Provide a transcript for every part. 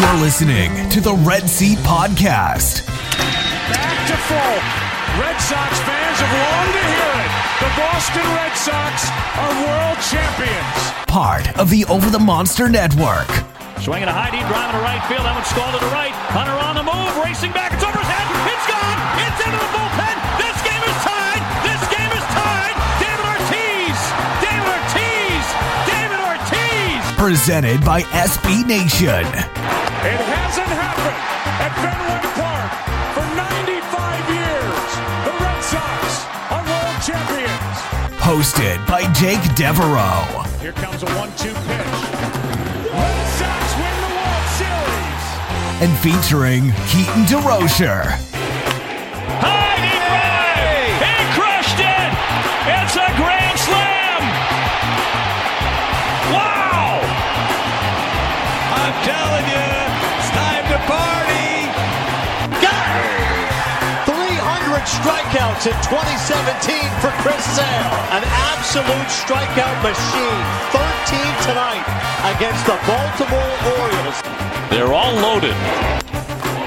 You're listening to the Red Seat Podcast. Back to full. Red Sox fans have longed to hear it. The Boston Red Sox are world champions. Part of the Over the Monster Network. Swinging a high deep drive to right field. That one's stalled to the right. Hunter on the move, racing back. It's over his head. It's gone. It's into the bullpen. This game is tied. This game is tied. David Ortiz. David Ortiz. David Ortiz. Presented by SB Nation. It hasn't happened at Fenway Park for 95 years. The Red Sox are world champions. Hosted by Jake Devereaux. Here comes a 1-2 pitch. Red Sox win the World Series. And featuring Keaton DeRocher. High deep drive. He crushed it. It's a grand slam. Wow. I'm telling you, it's time to party. Got it. 300 strikeouts in 2017 for Chris Sale. An absolute strikeout machine. 13 tonight against the Baltimore Orioles. They're all loaded.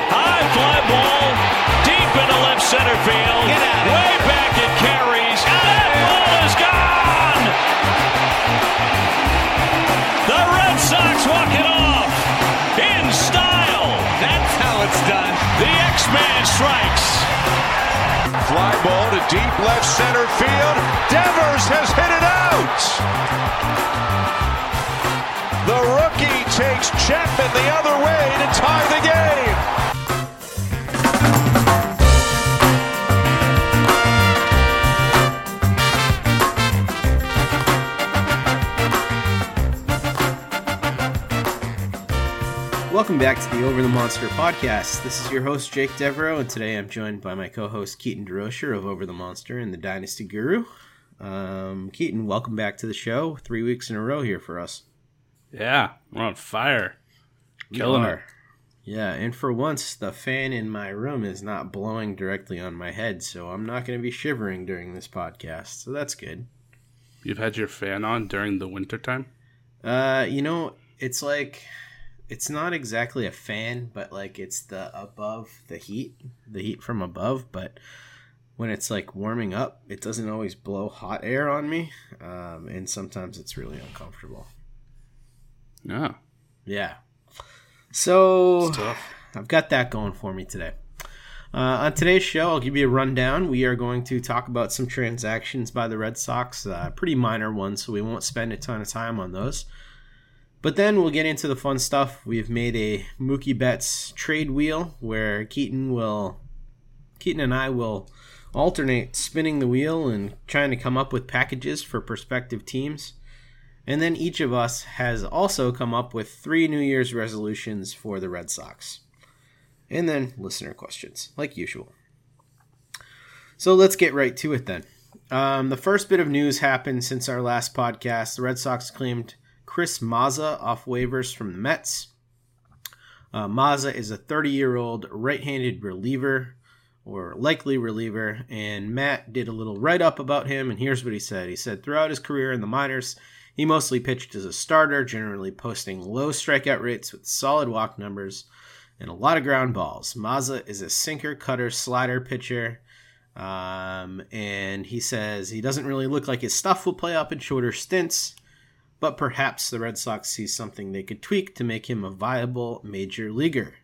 High fly ball, deep into left center field. Way back it carries. And that ball is gone! The Red Sox walk it off in style. That's how it's done. The X-Man strikes. Fly ball to deep left center field. Devers has hit it out. The rookie takes Chapman the other way to tie the game. Welcome back to the Over the Monster podcast. This is your host, Jake Devereaux, and today I'm joined by my co-host, Keaton DeRocher of Over the Monster and the Dynasty Guru. Keaton, welcome back to the show. 3 weeks in a row here for us. Yeah, we're on fire. Killing her. Yeah, and for once, the fan in my room is not blowing directly on my head, so I'm not going to be shivering during this podcast, so that's good. You've had your fan on during the wintertime? It's like, it's not exactly a fan, but like it's the heat from above, but when it's like warming up, it doesn't always blow hot air on me, and sometimes it's really uncomfortable. No. Yeah. So I've got that going for me today. On today's show, I'll give you a rundown. We are going to talk about some transactions by the Red Sox, pretty minor ones, so we won't spend a ton of time on those. But then we'll get into the fun stuff. We've made a Mookie Betts trade wheel where Keaton and I will alternate spinning the wheel and trying to come up with packages for prospective teams. And then each of us has also come up with 3 New Year's resolutions for the Red Sox. And then listener questions, like usual. So let's get right to it then. The first bit of news happened since our last podcast. The Red Sox claimed Chris Mazza off waivers from the Mets. Mazza is a 30-year-old right-handed reliever, or likely reliever, and Matt did a little write-up about him, and here's what he said. He said, throughout his career in the minors, he mostly pitched as a starter, generally posting low strikeout rates with solid walk numbers and a lot of ground balls. Mazza is a sinker, cutter, slider pitcher, and he says he doesn't really look like his stuff will play up in shorter stints, but perhaps the Red Sox see something they could tweak to make him a viable major leaguer.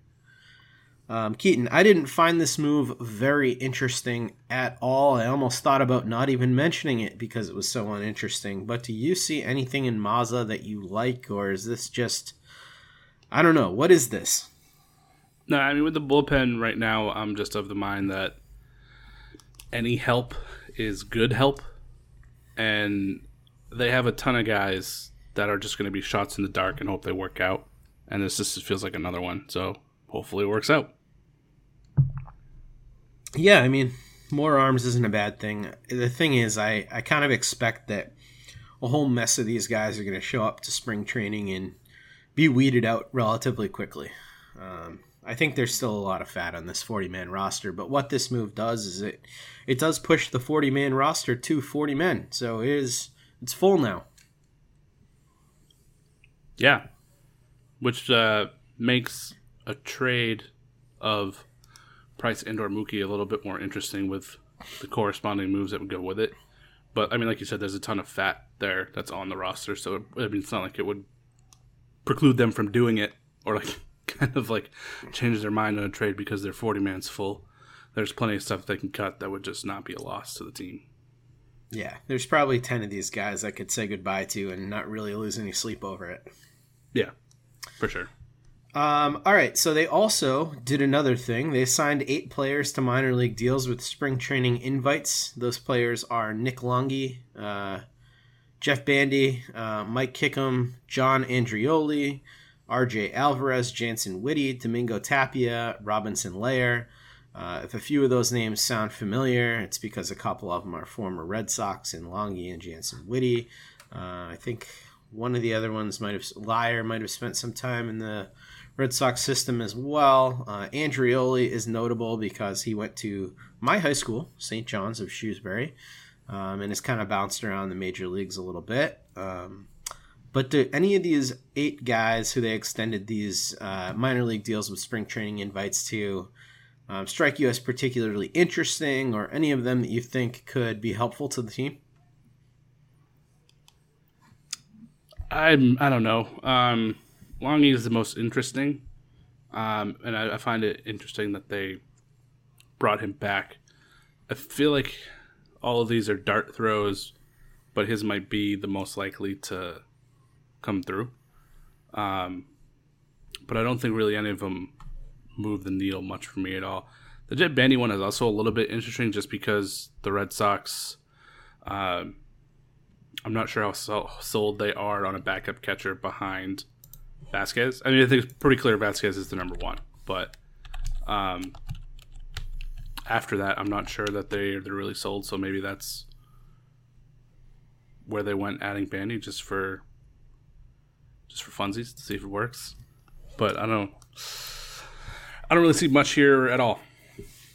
Keaton, I didn't find this move very interesting at all. I almost thought about not even mentioning it because it was so uninteresting. But do you see anything in Mazza that you like, or is this just, I don't know, what is this? No, I mean, with the bullpen right now, I'm just of the mind that any help is good help. And they have a ton of guys that are just going to be shots in the dark and hope they work out. And this just feels like another one, so hopefully it works out. Yeah, I mean, more arms isn't a bad thing. The thing is, I kind of expect that a whole mess of these guys are going to show up to spring training and be weeded out relatively quickly. I think there's still a lot of fat on this 40-man roster, but what this move does is it does push the 40-man roster to 40 men, so it's full now. Yeah, which makes a trade of Price and/or Mookie a little bit more interesting with the corresponding moves that would go with it. But, I mean, like you said, there's a ton of fat there that's on the roster, so it's not like it would preclude them from doing it or like kind of like change their mind on a trade because their 40-man's full. There's plenty of stuff they can cut that would just not be a loss to the team. Yeah, there's probably 10 of these guys I could say goodbye to and not really lose any sleep over it. Yeah, for sure. All right, so they also did another thing. They signed 8 players to minor league deals with spring training invites. Those players are Nick Longhi, Jeff Bandy, Mike Kickham, John Andreoli, RJ Alvarez, Jantzen Witty, Domingo Tapia, Robinson Leyer. If a few of those names sound familiar, it's because a couple of them are former Red Sox in Longhi and Jantzen Witty. I think one of the other ones might have spent some time in the Red Sox system as well. Andreoli is notable because he went to my high school, St. John's of Shrewsbury, and has kind of bounced around the major leagues a little bit. But do any of these 8 guys who they extended these minor league deals with spring training invites to strike you as particularly interesting, or any of them that you think could be helpful to the team? I don't know. Longhi is the most interesting, and I find it interesting that they brought him back. I feel like all of these are dart throws, but his might be the most likely to come through. But I don't think really any of them move the needle much for me at all. The Jeff Bandy one is also a little bit interesting just because the Red Sox, I'm not sure how sold they are on a backup catcher behind Vasquez. I mean, I think it's pretty clear Vasquez is the number one, but after that, I'm not sure that they're really sold. So maybe that's where they went adding Bandy just for funsies to see if it works. But I don't really see much here at all.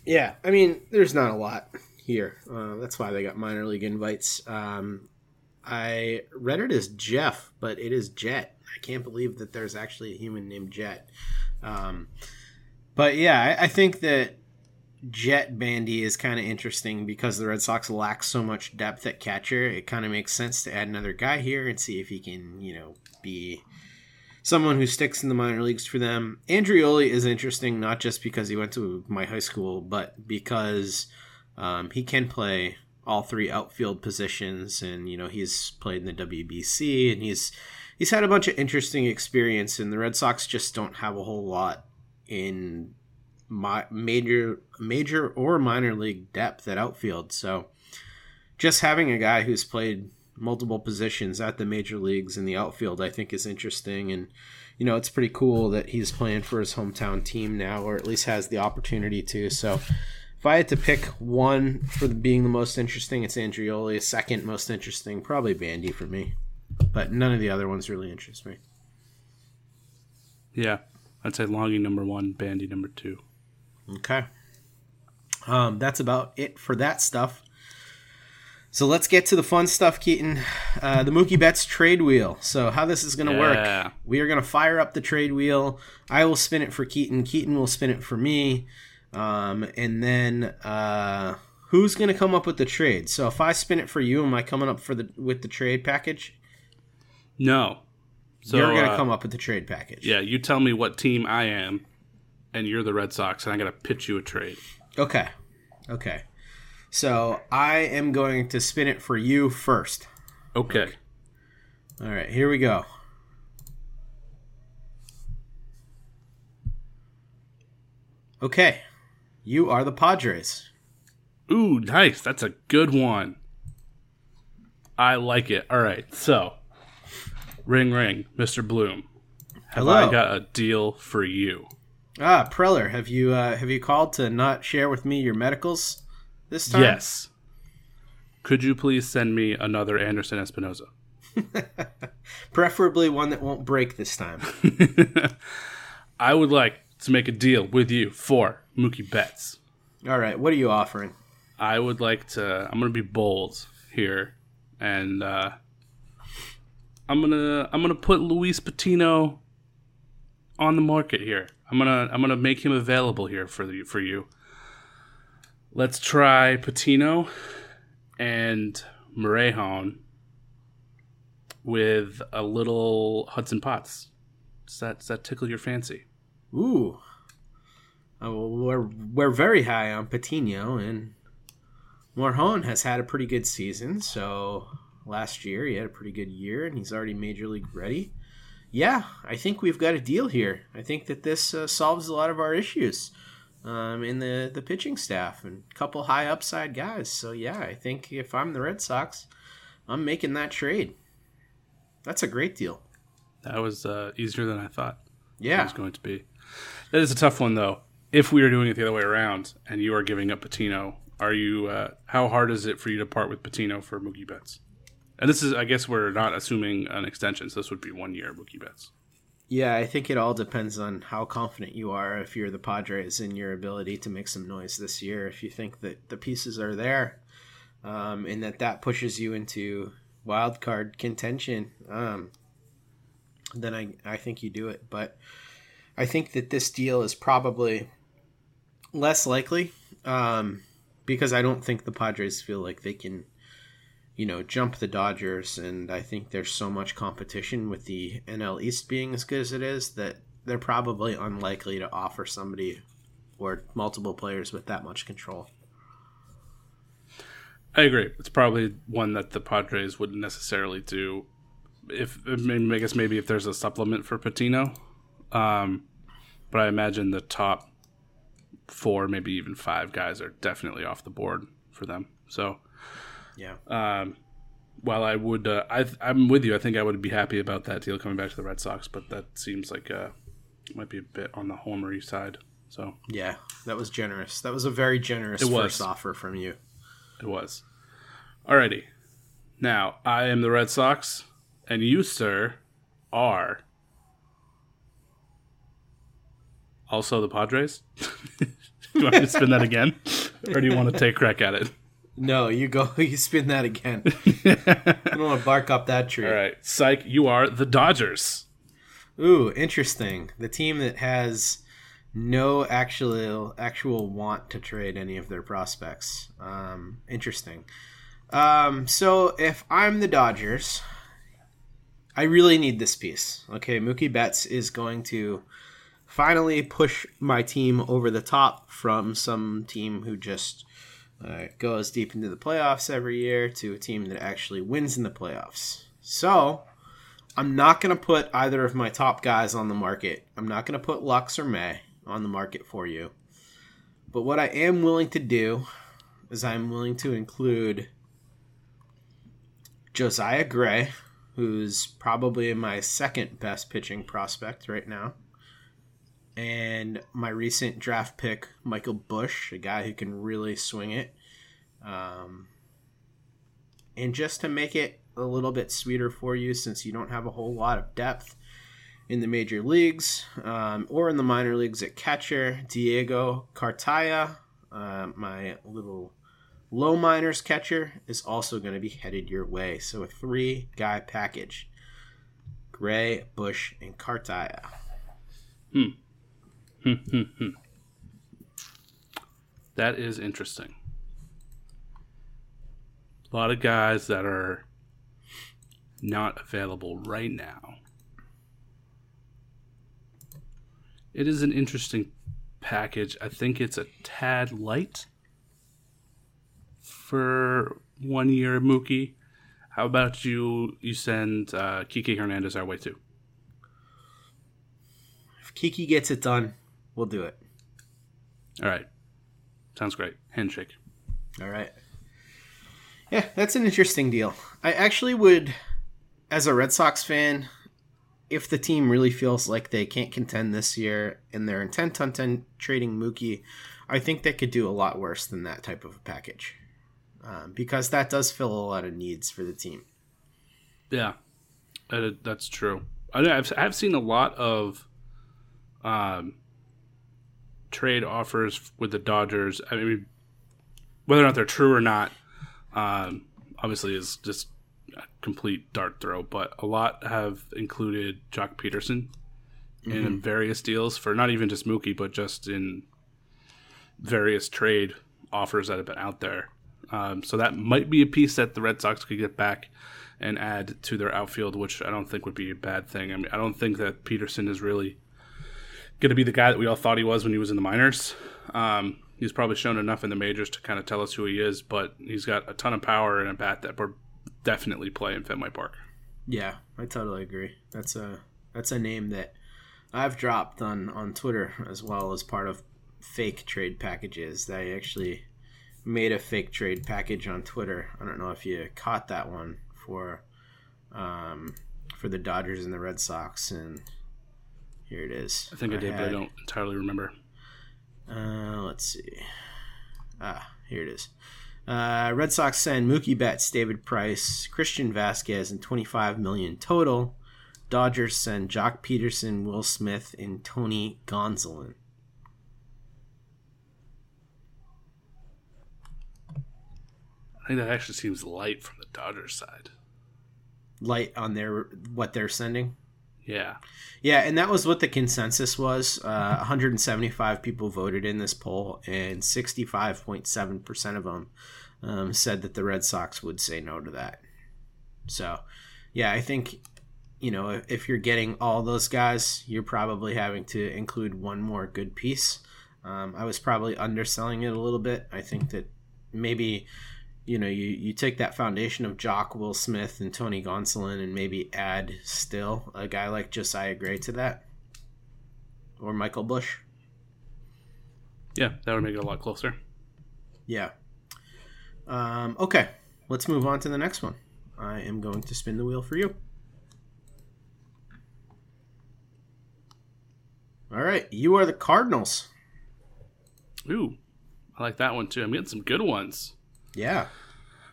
Yeah, I mean, there's not a lot here. That's why they got minor league invites. I read it as Jeff, but it is Jet. I can't believe that there's actually a human named Jet. But yeah, I think that Jet Bandy is kind of interesting because the Red Sox lack so much depth at catcher. It kind of makes sense to add another guy here and see if he can, be someone who sticks in the minor leagues for them. Andreoli is interesting, not just because he went to my high school, but because he can play all three outfield positions, and, you know, he's played in the WBC, and he's had a bunch of interesting experience, and the Red Sox just don't have a whole lot in major or minor league depth at outfield. So just having a guy who's played multiple positions at the major leagues in the outfield, I think, is interesting. And, you know, it's pretty cool that he's playing for his hometown team now, or at least has the opportunity to. So if I had to pick one for being the most interesting, it's Andreoli. Second most interesting, probably Bandy for me. But none of the other ones really interest me. Yeah, I'd say Longhi number one, Bandy number two. Okay. That's about it for that stuff. So let's get to the fun stuff, Keaton. The Mookie Betts trade wheel. So how this is going to work. We are going to fire up the trade wheel. I will spin it for Keaton. Keaton will spin it for me. And then who's going to come up with the trade? So if I spin it for you, am I coming up with the trade package? No. So, you're going to come up with the trade package. Yeah, you tell me what team I am, and you're the Red Sox, and I got to pitch you a trade. Okay. So I am going to spin it for you first. Okay. All right, here we go. Okay. You are the Padres. Ooh, nice. That's a good one. I like it. All right, so ring, ring, Mr. Bloom. Hello. I got a deal for you. Ah, Preller, have you called to not share with me your medicals? This time? Yes. Could you please send me another Anderson Espinosa? Preferably one that won't break this time. I would like to make a deal with you for Mookie Betts. All right. What are you offering? I would like to... I'm going to be bold here. And I'm gonna put Luis Patino on the market here. I'm gonna make him available here for you. Let's try Patino and Morejon with a little Hudson Potts. Does that tickle your fancy? Ooh. Oh, we're very high on Patino, and Morejon has had a pretty good season. So last year he had a pretty good year, and he's already major league ready. Yeah, I think we've got a deal here. I think that this solves a lot of our issues. In the pitching staff, and a couple high upside guys. So, yeah, I think if I'm the Red Sox, I'm making that trade. That's a great deal. That was easier than I thought it was going to be. That is a tough one, though. If we are doing it the other way around and you are giving up Patino, are you? How hard is it for you to part with Patino for Mookie Betts? And this is, I guess we're not assuming an extension, so this would be 1 year Mookie Betts. Yeah, I think it all depends on how confident you are if you're the Padres in your ability to make some noise this year. If you think that the pieces are there and that pushes you into wild card contention, then I think you do it. But I think that this deal is probably less likely because I don't think the Padres feel like they can – you know, jump the Dodgers, and I think there's so much competition with the NL East being as good as it is that they're probably unlikely to offer somebody or multiple players with that much control. I agree. It's probably one that the Padres wouldn't necessarily do. I guess maybe if there's a supplement for Patino, but I imagine the top 4, maybe even 5 guys are definitely off the board for them. So. Yeah. While I would, I'm with you. I think I would be happy about that deal coming back to the Red Sox, but that seems like it might be a bit on the homery side. So yeah, that was generous. That was a very generous first offer from you. It was. Alrighty. Now I am the Red Sox, and you, sir, are also the Padres. Do you want me to spin that again, or do you want to take a crack at it? No, you go. You spin that again. I don't want to bark up that tree. All right, psych. You are the Dodgers. Ooh, interesting. The team that has no actual want to trade any of their prospects. Interesting. So if I'm the Dodgers, I really need this piece. Okay, Mookie Betts is going to finally push my team over the top from some team who just goes deep into the playoffs every year to a team that actually wins in the playoffs. So I'm not going to put either of my top guys on the market. I'm not going to put Lux or May on the market for you. But what I am willing to do is I'm willing to include Josiah Gray, who's probably my second best pitching prospect right now, and my recent draft pick, Michael Bush, a guy who can really swing it. And just to make it a little bit sweeter for you, since you don't have a whole lot of depth in the major leagues or in the minor leagues at catcher, Diego Cartaya, my little low minors catcher, is also going to be headed your way. So a 3-guy package, Gray, Bush, and Cartaya. That is interesting. A lot of guys that are not available right now. It is an interesting package. I think it's a tad light for 1 year Mookie. How about you send Kiki Hernandez our way too? Kiki gets it done, we'll do it. All right. Sounds great. Handshake. All right. Yeah, that's an interesting deal. I actually would, as a Red Sox fan, if the team really feels like they can't contend this year and they're intent on trading Mookie, I think they could do a lot worse than that type of a package because that does fill a lot of needs for the team. Yeah, that's true. I've seen a lot of trade offers with the Dodgers. I mean, whether or not they're true or not, obviously is just a complete dart throw, but a lot have included Jock Peterson in various deals for not even just Mookie, but just in various trade offers that have been out there. So that might be a piece that the Red Sox could get back and add to their outfield, which I don't think would be a bad thing. I mean, I don't think that Peterson is really going to be the guy that we all thought he was when he was in the minors. He's probably shown enough in the majors to kind of tell us who he is, but he's got a ton of power and a bat that will definitely play in Fenway Park. Yeah, I totally agree. That's a name that I've dropped on Twitter as well as part of fake trade packages. I actually made a fake trade package on Twitter. I don't know if you caught that one for the Dodgers and the Red Sox, and here it is. I think I did, but I don't entirely remember. Let's see. Here it is. Red Sox send Mookie Betts, David Price, Christian Vasquez, and $25 million total. Dodgers send Jock Peterson, Will Smith, and Tony Gonsolin. I think that actually seems light from the Dodgers side. Light on what they're sending? Yeah, and that was what the consensus was. 175 people voted in this poll, and 65.7% of them said that the Red Sox would say no to that. So, yeah, I think, you know, if you're getting all those guys, you're probably having to include one more good piece. I was probably underselling it a little bit. I think that maybe, you know, you take that foundation of Jock, Will Smith, and Tony Gonsolin and maybe add still a guy like Josiah Gray to that. Or Michael Bush. Yeah, that would make it a lot closer. Yeah. Okay, let's move on to the next one. I am going to spin the wheel for you. All right, you are the Cardinals. Ooh, I like that one too. I'm getting some good ones. Yeah.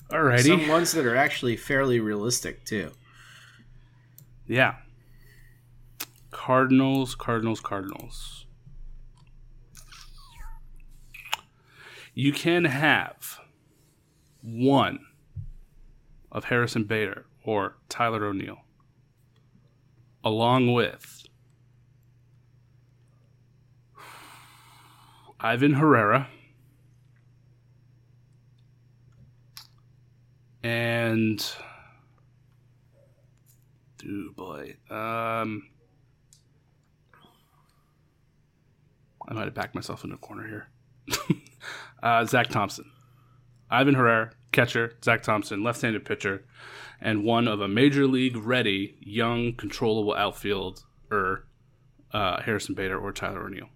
Alrighty. Some ones that are actually fairly realistic, too. Yeah. Cardinals. You can have one of Harrison Bader or Tyler O'Neill along with Ivan Herrera and Oh, boy. I might have backed myself into a corner here. Zach Thompson. Ivan Herrera, catcher. Zach Thompson, left-handed pitcher. And one of a major league-ready, young, controllable outfielder, Harrison Bader or Tyler O'Neill.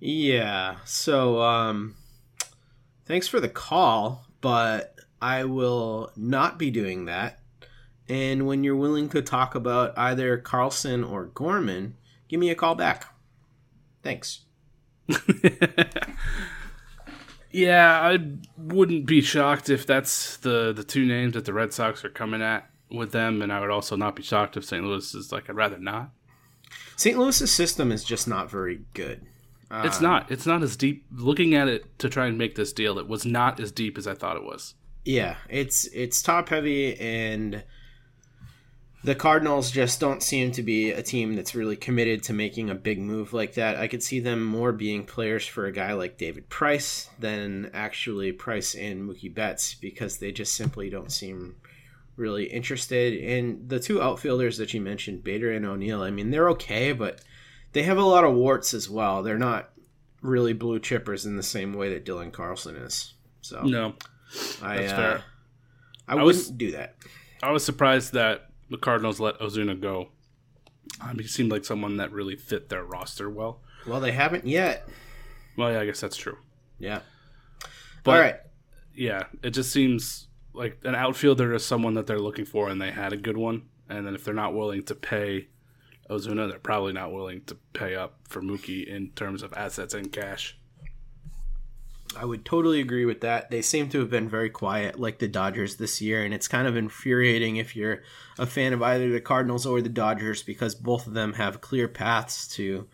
Yeah, so thanks for the call, but I will not be doing that. And when you're willing to talk about either Carlson or Gorman, give me a call back. Thanks. Yeah, I wouldn't be shocked if that's the two names that the Red Sox are coming at with them, and I would also not be shocked if St. Louis is like, I'd rather not. St. Louis's system is just not very good. It's not as deep. Looking at it to try and make this deal, it was not as deep as I thought it was. Yeah, it's top heavy, and the Cardinals just don't seem to be a team that's really committed to making a big move like that. I could see them more being players for a guy like David Price than actually Price and Mookie Betts, because they just simply don't seem really interested. And the two outfielders that you mentioned, Bader and O'Neill, I mean, they're okay, but they have a lot of warts as well. They're not really blue chippers in the same way that Dylan Carlson is. So no, that's fair. I wouldn't do that. I was surprised that the Cardinals let Ozuna go. He seemed like someone that really fit their roster well. Well, they haven't yet. Well, yeah, I guess that's true. Yeah. But, all right. Yeah, it just seems like an outfielder is someone that they're looking for, and they had a good one. And then if they're not willing to pay Ozuna, they're probably not willing to pay up for Mookie in terms of assets and cash. I would totally agree with that. They seem to have been very quiet, like the Dodgers this year, and it's kind of infuriating if you're a fan of either the Cardinals or the Dodgers, because both of them have clear paths to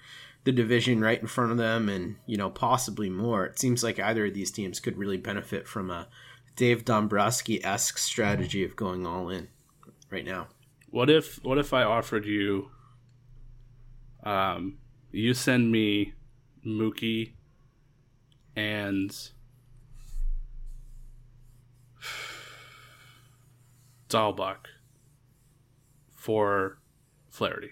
the division right in front of them and, you know, possibly more. It seems like either of these teams could really benefit from a Dave Dombrowski-esque strategy of going all in right now. What if I offered you... you send me Mookie and Dahlbach for Flaherty.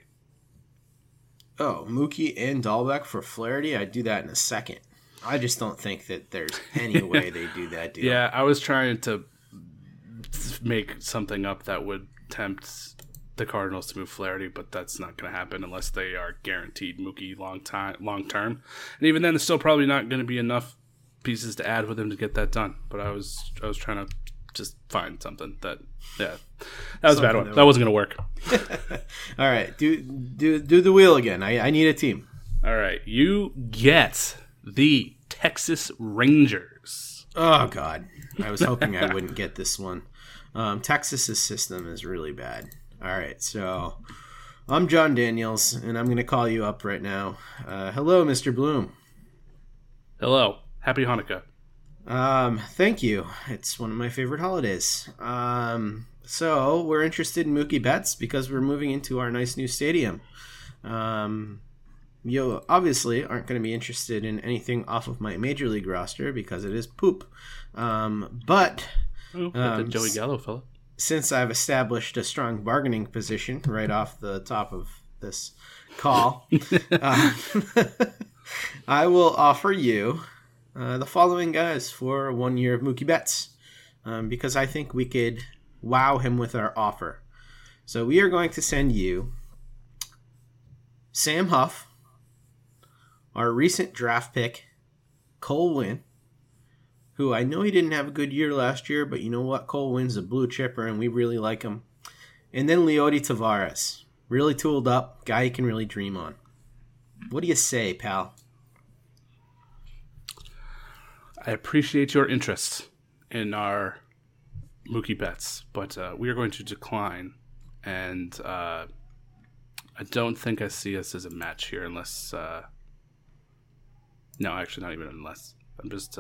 Oh, Mookie and Dahlbach for Flaherty? I'd do that in a second. I just don't think that there's any way they do that deal. Yeah, I was trying to make something up that would tempt the Cardinals to move Flaherty, but that's not going to happen unless they are guaranteed Mookie long term. And even then, there's still probably not going to be enough pieces to add with him to get that done. But I was trying to just find something that was a bad one. That wasn't going to work. All right, do the wheel again. I need a team. All right, you get the Texas Rangers. Oh God, I was hoping I wouldn't get this one. Texas's system is really bad. All right, so I'm John Daniels, and I'm going to call you up right now. Hello, Mr. Bloom. Hello. Happy Hanukkah. Thank you. It's one of my favorite holidays. So we're interested in Mookie Betts because we're moving into our nice new stadium. You obviously aren't going to be interested in anything off of my major league roster because it is poop. But Joey Gallo fella. Since I've established a strong bargaining position right off the top of this call, I will offer you the following guys for 1 year of Mookie Betts, because I think we could wow him with our offer. So we are going to send you Sam Huff, our recent draft pick, Cole Wynn, who I know he didn't have a good year last year, but you know what? Cole Wynn's a blue chipper, and we really like him. And then Leody Tavares. Really tooled up. Guy you can really dream on. What do you say, pal? I appreciate your interest in our Mookie Betts, but we are going to decline. And I don't think I see us as a match here unless... no, actually, not even unless. I'm just...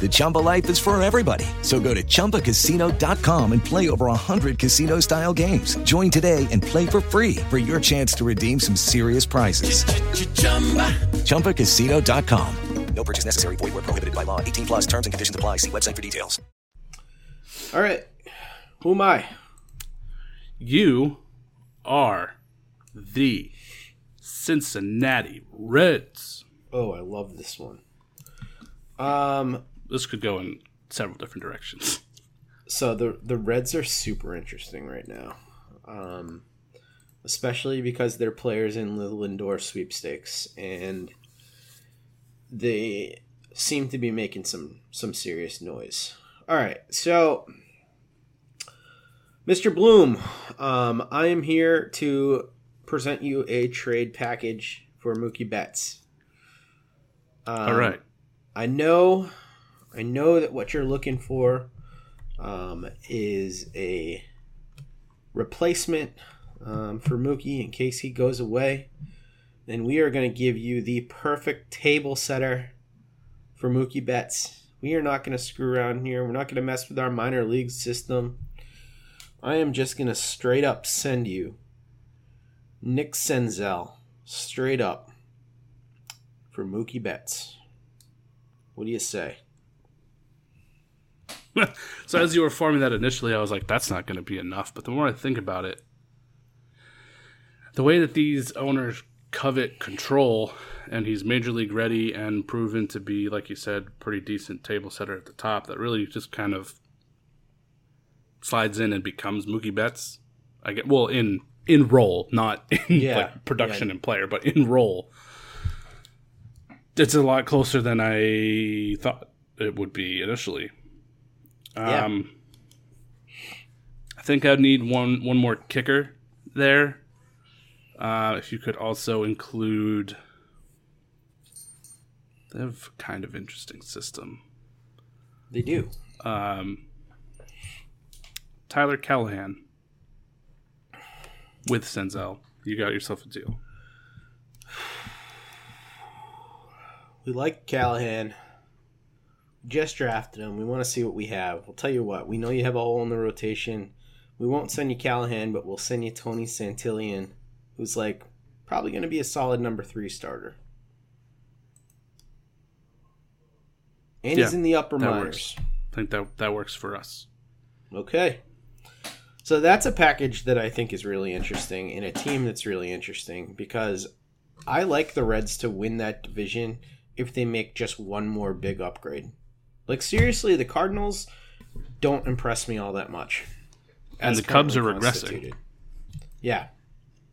The Chumba life is for everybody. So go to ChumbaCasino.com and play over 100 casino-style games. Join today and play for free for your chance to redeem some serious prizes. ChumbaCasino.com. No purchase necessary. Void where prohibited by law. 18 plus terms and conditions apply. See website for details. All right. Who am I? You are the Cincinnati Reds. Oh, I love this one. This could go in several different directions. So the Reds are super interesting right now, especially because they're players in the Lindor sweepstakes, and they seem to be making some serious noise. All right, so Mr. Bloom, I am here to present you a trade package for Mookie Betts. All right. I know that what you're looking for is a replacement for Mookie in case he goes away. And we are going to give you the perfect table setter for Mookie Betts. We are not going to screw around here. We're not going to mess with our minor league system. I am just going to straight up send you Nick Senzel straight up for Mookie Betts. What do you say? So as you were forming that initially, I was like, that's not going to be enough. But the more I think about it, the way that these owners covet control, and he's major league ready and proven to be, like you said, pretty decent table setter at the top, that really just kind of slides in and becomes Mookie Betts. I get, well, in role, not in like production and player, but in role. It's a lot closer than I thought it would be initially. I think I'd need one more kicker there. If you could also include... They have a kind of interesting system. They do. Tyler Callahan with Senzel. You got yourself a deal. We like Callahan. Just drafted him. We want to see what we have. We'll tell you what. We know you have a hole in the rotation. We won't send you Callahan, but we'll send you Tony Santillan, who's like probably going to be a solid number 3 starter. And he's in the upper minors. Works. I think that works for us. Okay. So that's a package that I think is really interesting, and a team that's really interesting, because I like the Reds to win that division if they make just one more big upgrade. Like, seriously, the Cardinals don't impress me all that much. And the Cubs are regressing. Yeah.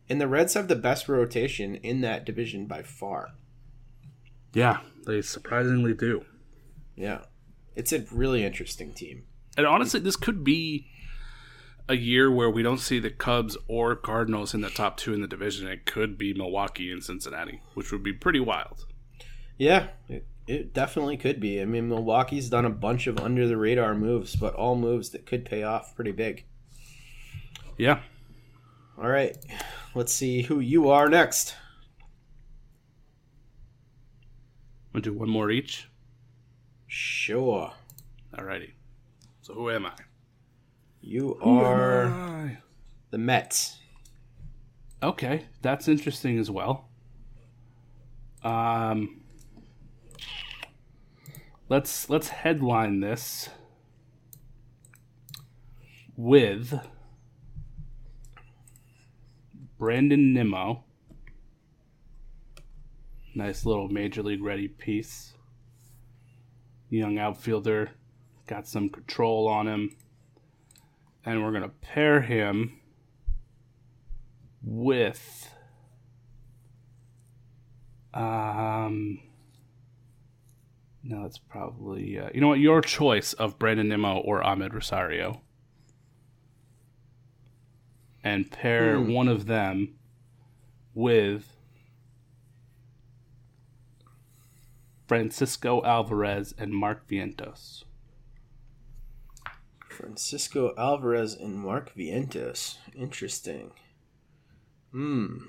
And the Reds have the best rotation in that division by far. Yeah, they surprisingly do. Yeah. It's a really interesting team. And honestly, this could be a year where we don't see the Cubs or Cardinals in the top 2 in the division. It could be Milwaukee and Cincinnati, which would be pretty wild. Yeah, it definitely could be. I mean, Milwaukee's done a bunch of under-the-radar moves, but all moves that could pay off pretty big. Yeah. All right, let's see who you are next. Want to do one more each? Sure. All righty. So who am I? You are the Mets. Okay, that's interesting as well. Let's headline this with Brandon Nimmo. Nice little major league ready piece. Young outfielder. got some control on him. And we're going to pair him with no, it's probably you know what, your choice of Brandon Nimmo or Amed Rosario, and pair one of them with Francisco Alvarez and Mark Vientos. Francisco Alvarez and Mark Vientos. Interesting. Man.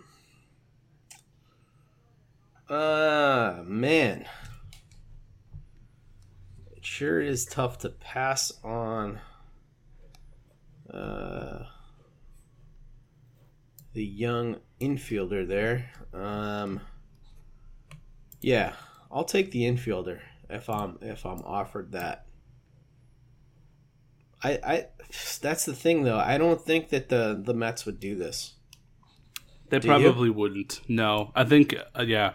It sure is tough to pass on the young infielder there. Yeah, I'll take the infielder if I'm offered that. I that's the thing though. I don't think that the Mets would do this. They probably wouldn't. No, I think yeah,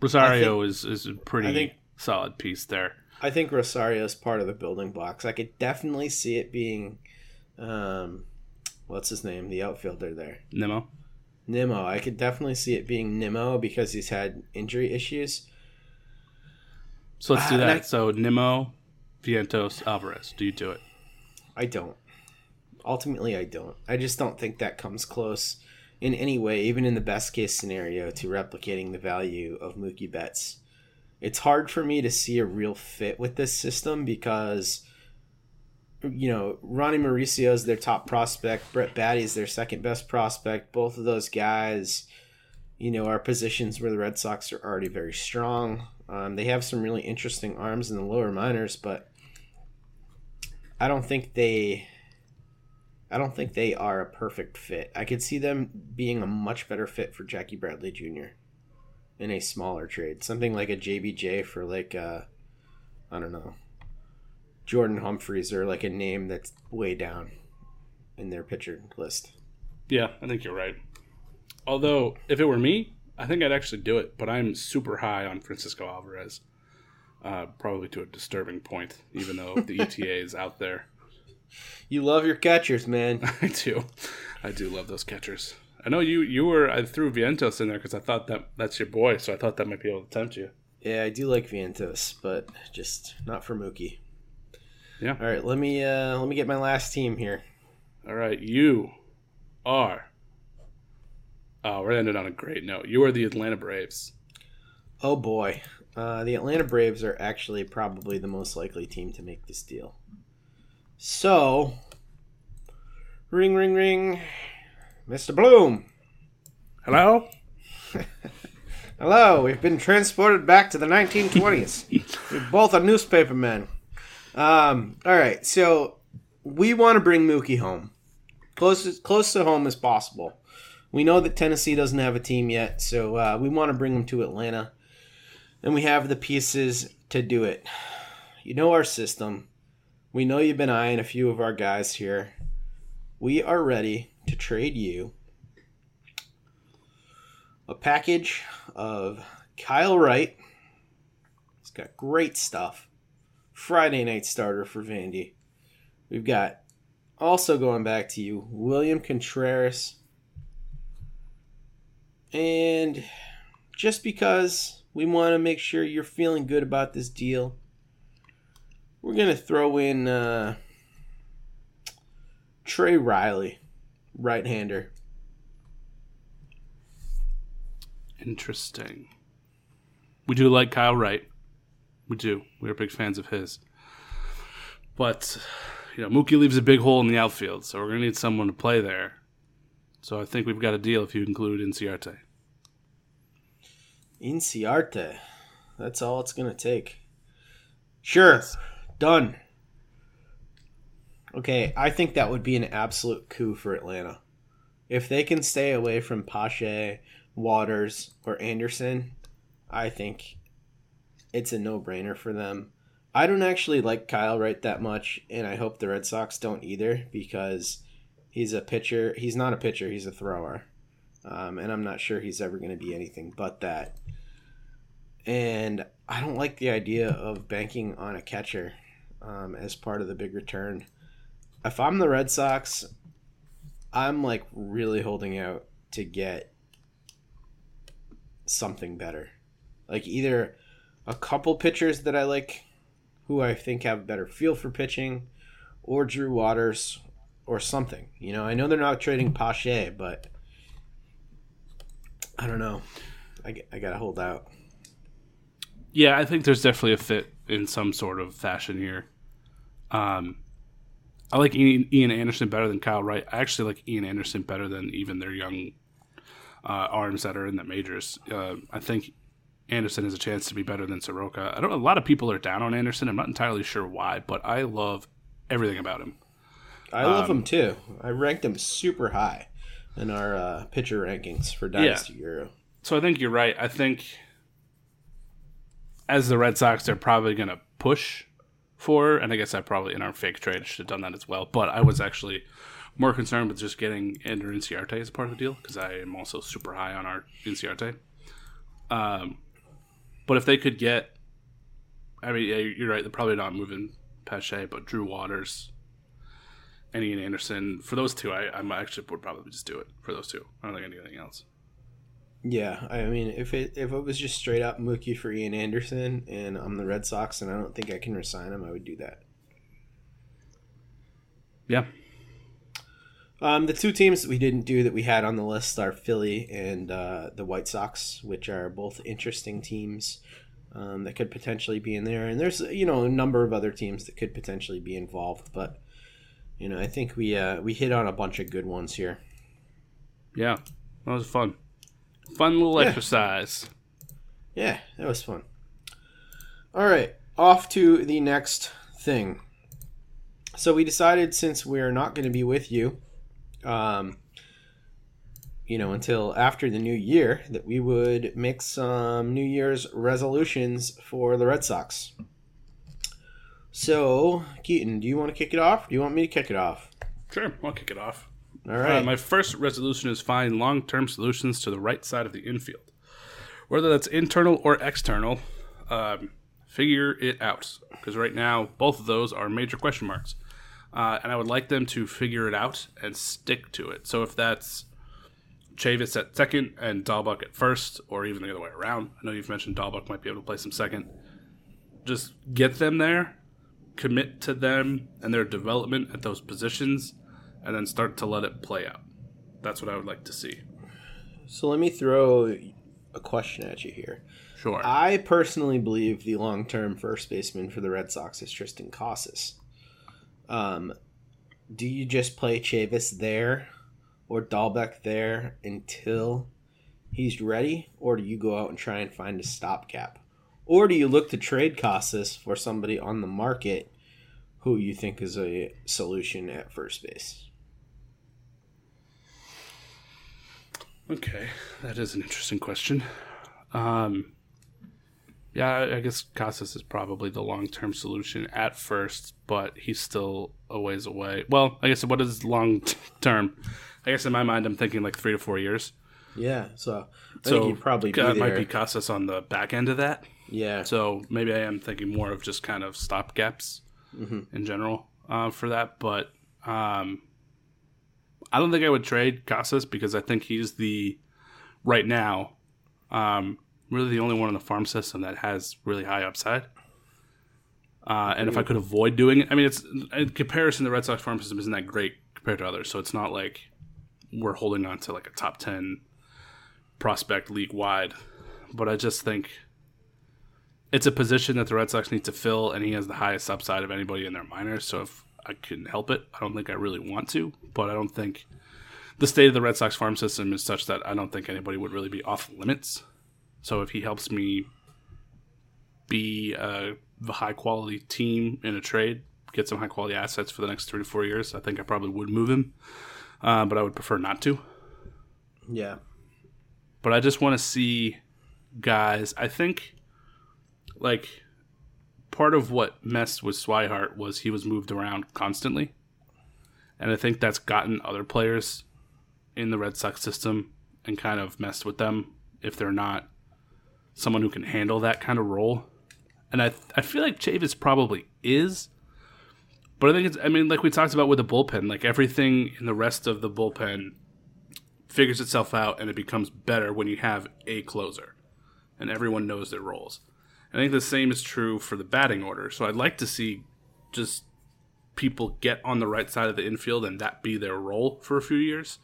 Rosario is a pretty solid piece there. I think Rosario is part of the building blocks. I could definitely see it being, what's his name, the outfielder there, Nimmo. I could definitely see it being Nimmo because he's had injury issues. So let's do that. So Nimmo, Vientos, Alvarez. Do you do it? I don't. Ultimately, I don't. I just don't think that comes close in any way, even in the best case scenario, to replicating the value of Mookie Betts. It's hard for me to see a real fit with this system because, you know, Ronny Mauricio is their top prospect. Brett Batty is their second best prospect. Both of those guys, you know, are positions where the Red Sox are already very strong. They have some really interesting arms in the lower minors, but I don't think they are a perfect fit. I could see them being a much better fit for Jackie Bradley Jr. in a smaller trade, something like a JBJ for like I don't know, Jordan Humphries, or like a name that's way down in their pitcher list. Yeah, I think you're right. Although if it were me, I think I'd actually do it, but I'm super high on Francisco Alvarez. Probably to a disturbing point, even though the ETA is out there. You love your catchers, man. I do love those catchers. I know you were. I threw Vientos in there because I thought that's your boy, so I thought that might be able to tempt you. Yeah, I do like Vientos, but just not for Mookie. Yeah. All right, let me get my last team here. All right, you are. Oh, we're ended on a great note. You are the Atlanta Braves. Oh boy. The Atlanta Braves are actually probably the most likely team to make this deal. So, ring, ring, ring, Mr. Bloom. Hello? Hello, we've been transported back to the 1920s. We're both a newspaper man. All right, so we want to bring Mookie home. Close to home as possible. We know that Tennessee doesn't have a team yet, so we want to bring him to Atlanta. And we have the pieces to do it. You know our system. We know you've been eyeing a few of our guys here. We are ready to trade you a package of Kyle Wright. He's got great stuff. Friday night starter for Vandy. We've got, also going back to you, William Contreras. And just because we want to make sure you're feeling good about this deal, we're going to throw in Trey Riley, right-hander. Interesting. We do like Kyle Wright. We do. We're big fans of his. But, you know, Mookie leaves a big hole in the outfield, so we're going to need someone to play there. So I think we've got a deal if you include Inciarte. Inciarte. That's all it's going to take. Sure. Yes. Done. Okay, I think that would be an absolute coup for Atlanta. If they can stay away from Pache, Waters, or Anderson, I think it's a no-brainer for them. I don't actually like Kyle Wright that much, and I hope the Red Sox don't either, because he's a pitcher. He's not a pitcher. He's a thrower. And I'm not sure he's ever going to be anything but that. And I don't like the idea of banking on a catcher as part of the big return. If I'm the Red Sox, I'm like really holding out to get something better. Like either a couple pitchers that I like who I think have a better feel for pitching or Drew Waters or something. You know, I know they're not trading Pache, but I don't know. I got to hold out. Yeah, I think there's definitely a fit in some sort of fashion here. I like Ian Anderson better than Kyle Wright. I actually like Ian Anderson better than even their young arms that are in the majors. I think Anderson has a chance to be better than Soroka. A lot of people are down on Anderson. I'm not entirely sure why, but I love everything about him. I love him too. I ranked him super high in our pitcher rankings for Dynasty Euro. So I think you're right. I think as the Red Sox, they're probably going to push for, and I guess I probably in our fake trade should have done that as well, but I was actually more concerned with just getting Ender Inciarte as part of the deal because I am also super high on our Inciarte. But if they could get, I mean, yeah, you're right, they're probably not moving Pache, but Drew Waters and Ian Anderson, for those two, I'm actually would probably just do it for those two. I don't think anything else. Yeah, I mean, if it was just straight up Mookie for Ian Anderson and I'm the Red Sox and I don't think I can resign him, I would do that. Yeah. The two teams that we didn't do that we had on the list are Philly and the White Sox, which are both interesting teams that could potentially be in there. And there's, you know, a number of other teams that could potentially be involved. But, you know, I think we hit on a bunch of good ones here. Yeah, that was fun. Fun little exercise. Yeah, that was fun. All right, off to the next thing. So we decided since we're not going to be with you, you know, until after the new year, that we would make some New Year's resolutions for the Red Sox. So, Keaton, do you want to kick it off? Or do you want me to kick it off? Sure, I'll kick it off. All right. My first resolution is find long-term solutions to the right side of the infield. Whether that's internal or external, figure it out. Because right now, both of those are major question marks. And I would like them to figure it out and stick to it. So if that's Chavis at second and Dahlbach at first, or even the other way around. I know you've mentioned Dahlbach might be able to play some second. Just get them there, commit to them and their development at those positions, and then start to let it play out. That's what I would like to see. So let me throw a question at you here. Sure. I personally believe the long-term first baseman for the Red Sox is Tristan Casas. Do you just play Chavis there or Dahlbeck there until he's ready, or do you go out and try and find a stopgap? Or do you look to trade Casas for somebody on the market who you think is a solution at first base? Okay, that is an interesting question. Yeah, I guess Casas is probably the long-term solution at first, but he's still a ways away. Well, I guess what is long-term? I guess in my mind I'm thinking like 3 to 4 years. Yeah, so I think he'd probably be there. Might be Casas on the back end of that. Yeah. So maybe I am thinking more of just kind of stopgaps in general for that, but I don't think I would trade Casas because I think he's the, right now, really the only one in the farm system that has really high upside. And if I could avoid doing it, I mean, it's in comparison, the Red Sox farm system isn't that great compared to others. So it's not like we're holding on to like a top 10 prospect league wide. But I just think it's a position that the Red Sox need to fill, and he has the highest upside of anybody in their minors. So if I couldn't help it, I don't think I really want to, but I don't think the state of the Red Sox farm system is such that I don't think anybody would really be off limits. So if he helps me be a high-quality team in a trade, get some high-quality assets for the next 3 to 4 years, I think I probably would move him, but I would prefer not to. Yeah. But I just want to see guys, I think, like, part of what messed with Swihart was he was moved around constantly. And I think that's gotten other players in the Red Sox system and kind of messed with them if they're not someone who can handle that kind of role. And I feel like Chavis probably is, But I think it's, I mean, like we talked about with the bullpen, like everything in the rest of the bullpen figures itself out and it becomes better when you have a closer and everyone knows their roles. I think the same is true for the batting order. So I'd like to see just people get on the right side of the infield and that be their role for a few years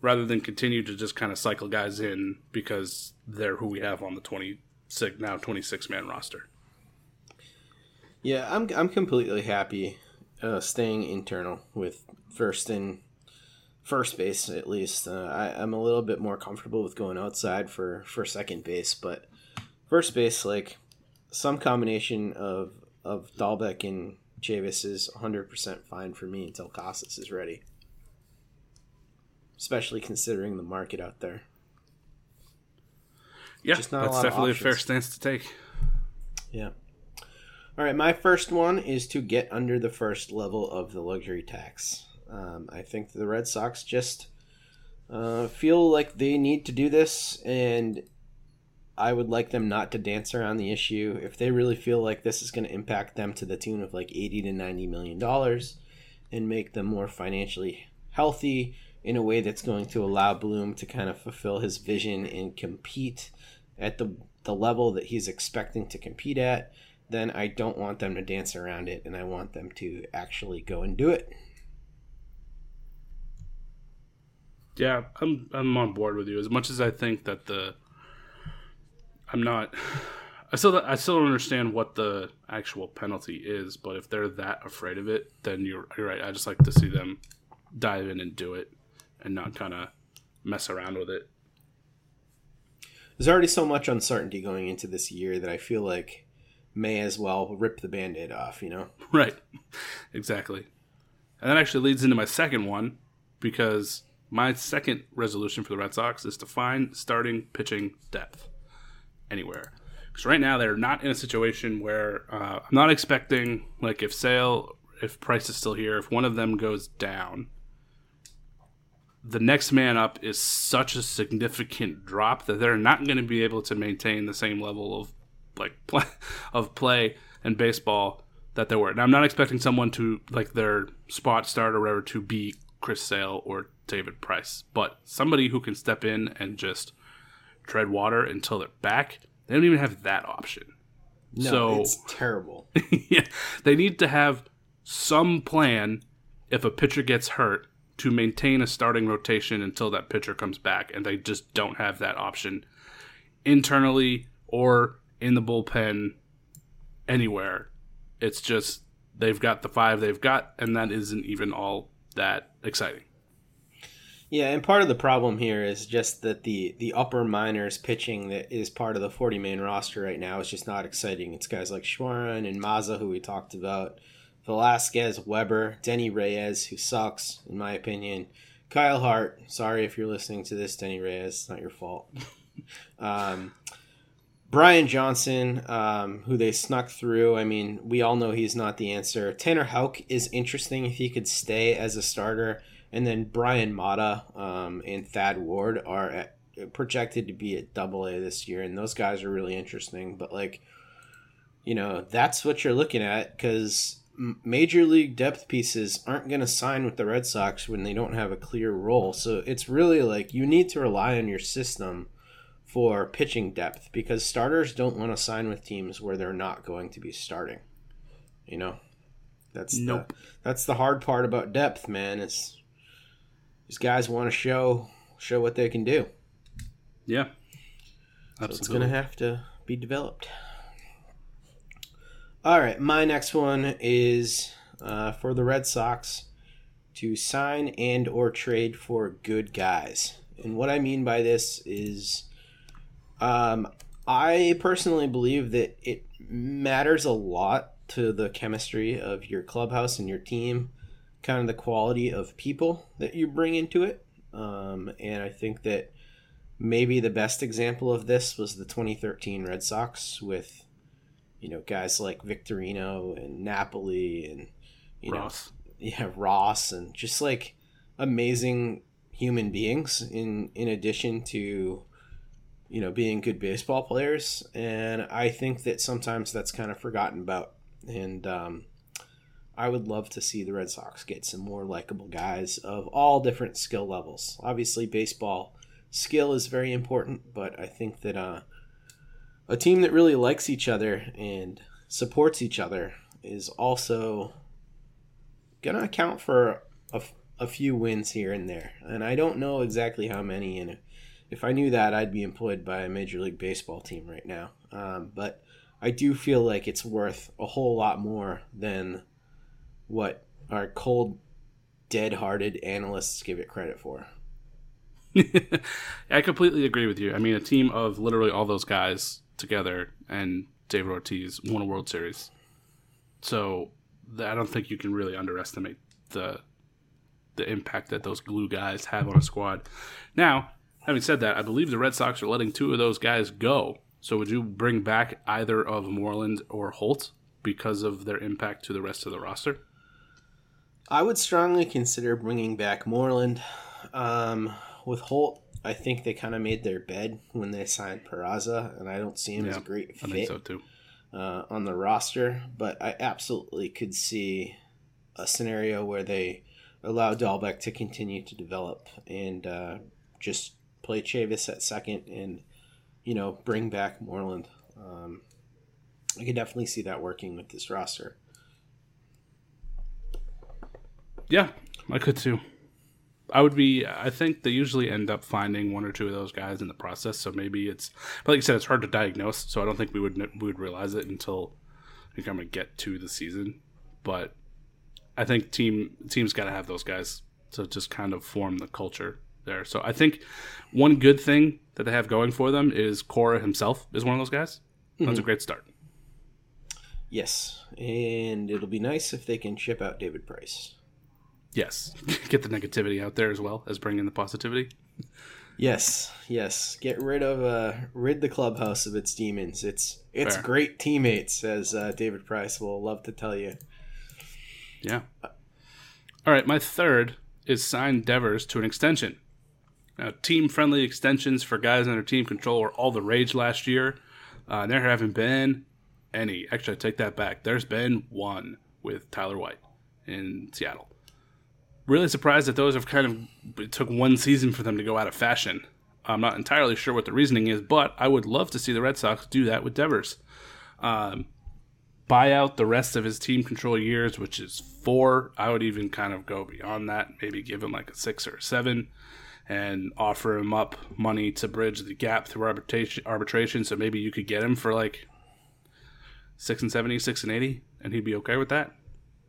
rather than continue to just kind of cycle guys in because they're who we have on the 26-man roster. Yeah, I'm completely happy staying internal with first base at least. I'm a little bit more comfortable with going outside for second base, but first base, like some combination of Dahlbach and Chavis is 100% fine for me until Casas is ready, especially considering the market out there. Yeah, that's definitely a fair stance to take. Yeah. All right, my first one is to get under the first level of the luxury tax. I think the Red Sox just feel like they need to do this, and I would like them not to dance around the issue. If they really feel like this is going to impact them to the tune of like $80 to $90 million and make them more financially healthy in a way that's going to allow Bloom to kind of fulfill his vision and compete at the level that he's expecting to compete at, then I don't want them to dance around it, and I want them to actually go and do it. Yeah, I'm on board with you. As much as I think that I still don't understand what the actual penalty is, but if they're that afraid of it, then you're right. I just like to see them dive in and do it and not kind of mess around with it. There's already so much uncertainty going into this year that I feel like may as well rip the Band-Aid off, you know? Right. Exactly. And that actually leads into my second one, because my second resolution for the Red Sox is to find starting pitching depth anywhere. Because right now they're not in a situation where I'm not expecting, like, if Sale, if Price is still here, if one of them goes down, the next man up is such a significant drop that they're not going to be able to maintain the same level of play and baseball that there were. And I'm not expecting someone to, like, their spot start or whatever to be Chris Sale or David Price, but somebody who can step in and just tread water until they're back. They don't even have that option. No, so, it's terrible. Yeah, they need to have some plan if a pitcher gets hurt to maintain a starting rotation until that pitcher comes back, and they just don't have that option internally or in the bullpen, anywhere. It's just they've got the five they've got, and that isn't even all that exciting. Yeah, and part of the problem here is just that the upper minors pitching that is part of the 40-man roster right now is just not exciting. It's guys like Schwarren and Mazza, who we talked about, Velasquez, Weber, Denny Reyes, who sucks, in my opinion, Kyle Hart. Sorry if you're listening to this, Denny Reyes. It's not your fault. Brian Johnson, who they snuck through. I mean, we all know he's not the answer. Tanner Houck is interesting if he could stay as a starter. And then Brian Mata and Thad Ward are projected to be at AA this year. And those guys are really interesting. But, like, you know, that's what you're looking at, because major league depth pieces aren't going to sign with the Red Sox when they don't have a clear role. So it's really like you need to rely on your system for pitching depth, because starters don't want to sign with teams where they're not going to be starting. You know, that's the hard part about depth, man. Is these guys want to show what they can do. Yeah, absolutely. So it's going to have to be developed. All right, my next one is for the Red Sox to sign and or trade for good guys. And what I mean by this is, I personally believe that it matters a lot to the chemistry of your clubhouse and your team, kind of the quality of people that you bring into it. And I think that maybe the best example of this was the 2013 Red Sox with, you know, guys like Victorino and Napoli and, you know, Ross and just like amazing human beings in addition to, you know, being good baseball players. And I think that sometimes that's kind of forgotten about. And I would love to see the Red Sox get some more likable guys of all different skill levels. Obviously, baseball skill is very important, but I think that a team that really likes each other and supports each other is also going to account for a few wins here and there. And I don't know exactly how many, and if I knew that, I'd be employed by a Major League Baseball team right now. But I do feel like it's worth a whole lot more than what our cold, dead-hearted analysts give it credit for. I completely agree with you. I mean, a team of literally all those guys together and David Ortiz won a World Series. So I don't think you can really underestimate the impact that those glue guys have on a squad. Now, having said that, I believe the Red Sox are letting two of those guys go. So would you bring back either of Moreland or Holt because of their impact to the rest of the roster? I would strongly consider bringing back Moreland. With Holt, I think they kind of made their bed when they signed Peraza, and I don't see him as a great fit. I think so too. On the roster, but I absolutely could see a scenario where they allow Dahlbach to continue to develop and just play Chavis at second and, you know, bring back Moreland. I could definitely see that working with this roster. Yeah, I could too. I think they usually end up finding one or two of those guys in the process. So maybe but like you said, it's hard to diagnose. So I don't think we would realize it until I'm going to get to the season. But I think teams got to have those guys to just kind of form the culture there. So I think one good thing that they have going for them is Cora himself is one of those guys. Mm-hmm. That's a great start. Yes. And it'll be nice if they can ship out David Price. Yes. Get the negativity out there as well as bring in the positivity. Yes. Get rid the clubhouse of its demons. It's fair. Great teammates, as David Price will love to tell you. Yeah. All right. My third is sign Devers to an extension. Now, team-friendly extensions for guys under team control were all the rage last year. There haven't been any. Actually, I take that back. There's been one with Tyler White in Seattle. Really surprised that those have it took one season for them to go out of fashion. I'm not entirely sure what the reasoning is, but I would love to see the Red Sox do that with Devers. Buy out the rest of his team control years, which is 4. I would even kind of go beyond that, maybe give him like a 6 or a 7 and offer him up money to bridge the gap through arbitration. So maybe you could get him for like 6 and 70, 6 and 80, and he'd be okay with that,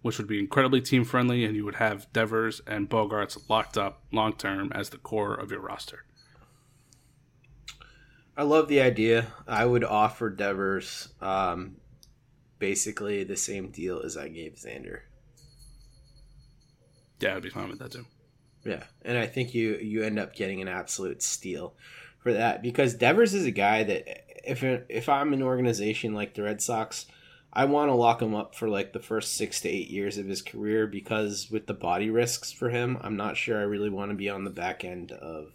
which would be incredibly team-friendly, and you would have Devers and Bogarts locked up long-term as the core of your roster. I love the idea. I would offer Devers basically the same deal as I gave Xander. Yeah, I'd be fine with that too. Yeah, and I think you end up getting an absolute steal for that, because Devers is a guy that if I'm an organization like the Red Sox, I want to lock him up for like the first 6 to 8 years of his career, because with the body risks for him, I'm not sure I really want to be on the back end of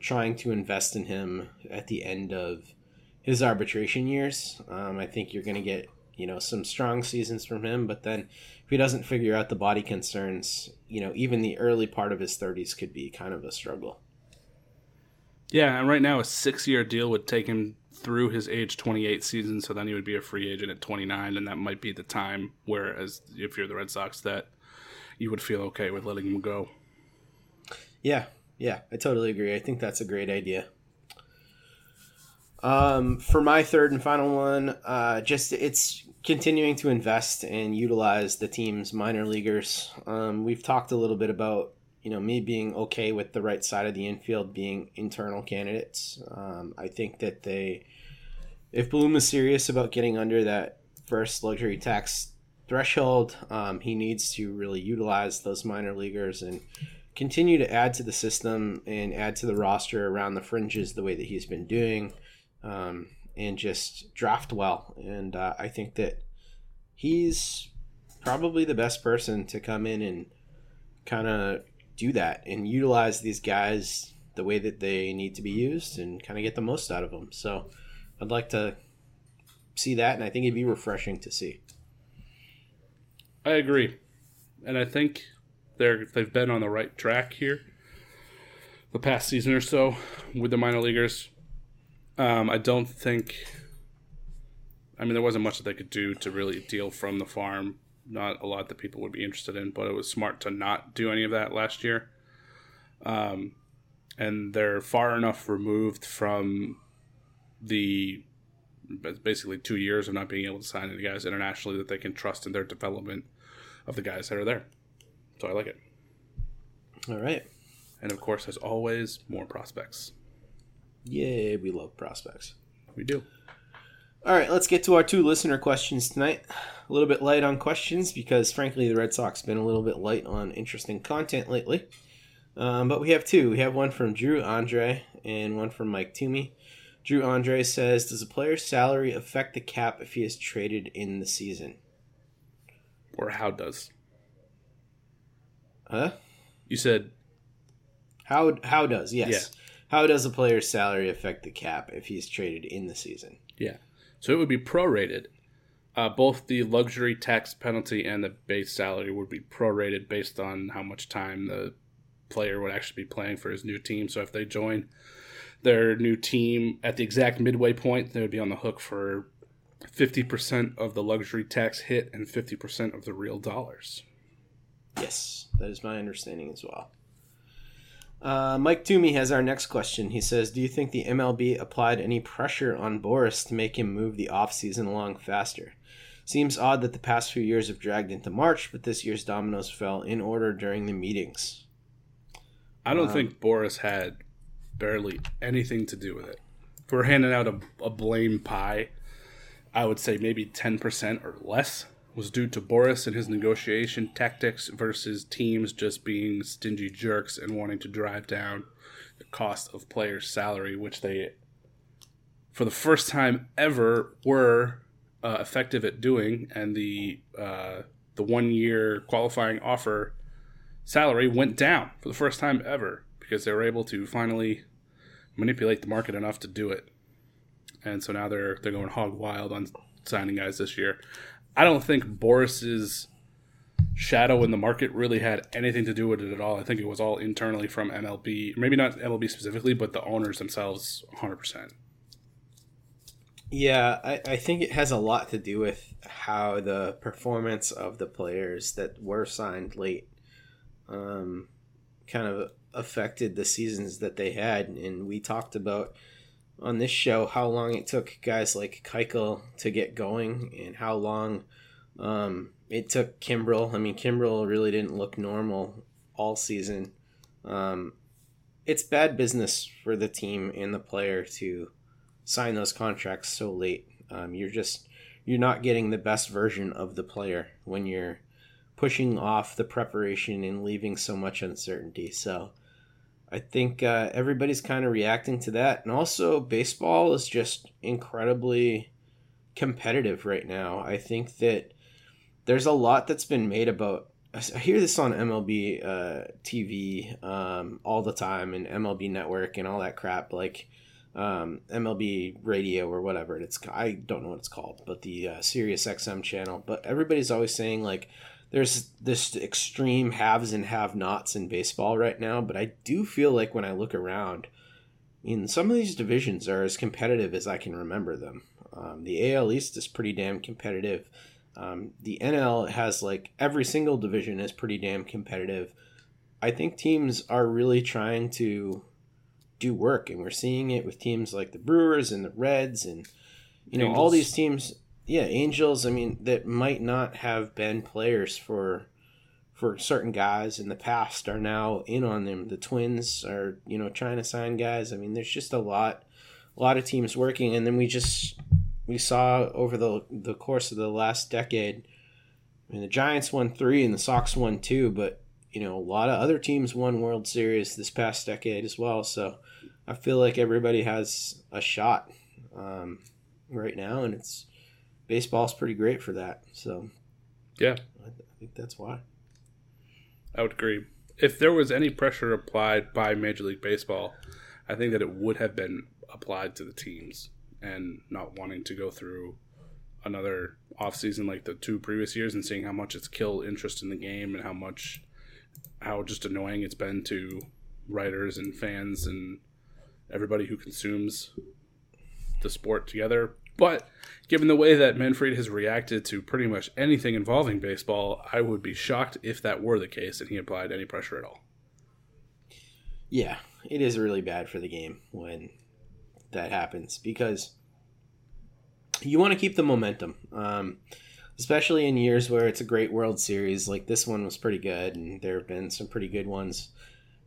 trying to invest in him at the end of his arbitration years. I think you're going to get, some strong seasons from him, but then if he doesn't figure out the body concerns, even the early part of his 30s could be kind of a struggle. Yeah, and right now a 6-year deal would take him through his age 28 season, so then he would be a free agent at 29, and that might be the time, whereas if you're the Red Sox, that you would feel okay with letting him go. Yeah, I totally agree. I think that's a great idea. For my third and final one, it's continuing to invest and utilize the team's minor leaguers. We've talked a little bit about me being okay with the right side of the infield being internal candidates. I think that if Bloom is serious about getting under that first luxury tax threshold, he needs to really utilize those minor leaguers and continue to add to the system and add to the roster around the fringes the way that he's been doing, and just draft well. And I think that he's probably the best person to come in and kind of do that and utilize these guys the way that they need to be used and kind of get the most out of them. So I'd like to see that, and I think it'd be refreshing to see. I agree. And I think they've been on the right track here the past season or so with the minor leaguers. I don't think... I mean, there wasn't much that they could do to really deal from the farm. Not a lot that people would be interested in, but it was smart to not do any of that last year. And they're far enough removed from the basically 2 years of not being able to sign any guys internationally that they can trust in their development of the guys that are there. So I like it. All right. And, of course, as always, more prospects. Yay, we love prospects. We do. All right, let's get to our two listener questions tonight. A little bit light on questions because, frankly, the Red Sox have been a little bit light on interesting content lately. But we have two. We have one from Drew Andre and one from Mike Toomey. Drew Andre says, does a player's salary affect the cap if he is traded in the season? Or how does? Huh? You said... How does, yes. Yeah. How does a player's salary affect the cap if he's traded in the season? Yeah. So it would be prorated. Both the luxury tax penalty and the base salary would be prorated based on how much time the player would actually be playing for his new team. So if they join their new team at the exact midway point, they would be on the hook for 50% of the luxury tax hit and 50% of the real dollars. Yes, that is my understanding as well. Mike Toomey has our next question. He says, do you think the MLB applied any pressure on Boras to make him move the offseason along faster? Seems odd that the past few years have dragged into March, but this year's dominoes fell in order during the meetings. I don't think Boras had barely anything to do with it. If we're handing out a blame pie, I would say maybe 10% or less was due to Boras and his negotiation tactics versus teams just being stingy jerks and wanting to drive down the cost of players' salary, which they, for the first time ever, were effective at doing. And the one-year qualifying offer salary went down for the first time ever, because they were able to finally manipulate the market enough to do it. And so now they're going hog wild on signing guys this year. I don't think Boris's shadow in the market really had anything to do with it at all. I think it was all internally from MLB. Maybe not MLB specifically, but the owners themselves 100%. Yeah, I think it has a lot to do with how the performance of the players that were signed late kind of affected the seasons that they had. And we talked about on this show how long it took guys like Keuchel to get going and how long it took Kimbrel. I mean, Kimbrel really didn't look normal all season. It's bad business for the team and the player to sign those contracts so late. You're not getting the best version of the player when you're pushing off the preparation and leaving so much uncertainty. So I think everybody's kind of reacting to that. And also, baseball is just incredibly competitive right now. I think that there's a lot that's been made about... I hear this on MLB TV all the time, and MLB Network and all that crap, like MLB Radio or whatever. I don't know what it's called, but the Sirius XM channel. But everybody's always saying, like, there's this extreme haves and have-nots in baseball right now, but I do feel like when I look around, I mean, some of these divisions are as competitive as I can remember them. The AL East is pretty damn competitive. The NL has, like, every single division is pretty damn competitive. I think teams are really trying to do work, and we're seeing it with teams like the Brewers and the Reds and, you know, all these teams... Yeah, Angels, I mean, that might not have been players for certain guys in the past are now in on them. The Twins are, you know, trying to sign guys. I mean, there's just a lot of teams working. And then we saw over the course of the last decade, I mean, the Giants won 3 and the Sox won 2, but, you know, a lot of other teams won World Series this past decade as well. So I feel like everybody has a shot right now, and it's... Baseball's pretty great for that, so yeah, I think that's why. I would agree. If there was any pressure applied by Major League Baseball, I think that it would have been applied to the teams and not wanting to go through another offseason like the two previous years and seeing how much it's killed interest in the game and how just annoying it's been to writers and fans and everybody who consumes the sport together. But given the way that Manfred has reacted to pretty much anything involving baseball, I would be shocked if that were the case and he applied any pressure at all. Yeah, it is really bad for the game when that happens because you want to keep the momentum, especially in years where it's a great World Series. Like this one was pretty good, and there have been some pretty good ones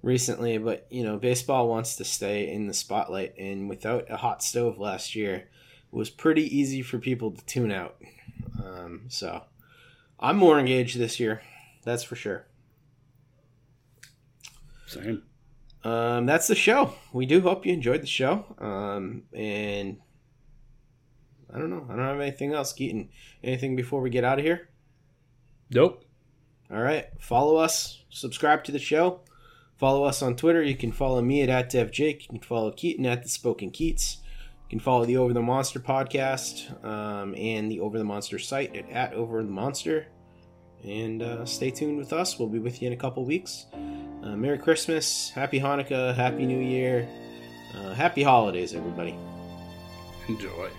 recently. But, you know, baseball wants to stay in the spotlight, and without a hot stove last year, it was pretty easy for people to tune out. So I'm more engaged this year. That's for sure. Same. That's the show. We do hope you enjoyed the show. And I don't know. I don't have anything else. Keaton, anything before we get out of here? Nope. All right. Follow us. Subscribe to the show. Follow us on Twitter. You can follow me at @DevJake. You can follow Keaton at The Spoken Keats. You can follow the Over the Monster podcast and the Over the Monster site at @OverTheMonster. And stay tuned with us. We'll be with you in a couple weeks. Merry Christmas. Happy Hanukkah. Happy New Year. Happy holidays, everybody. Enjoy.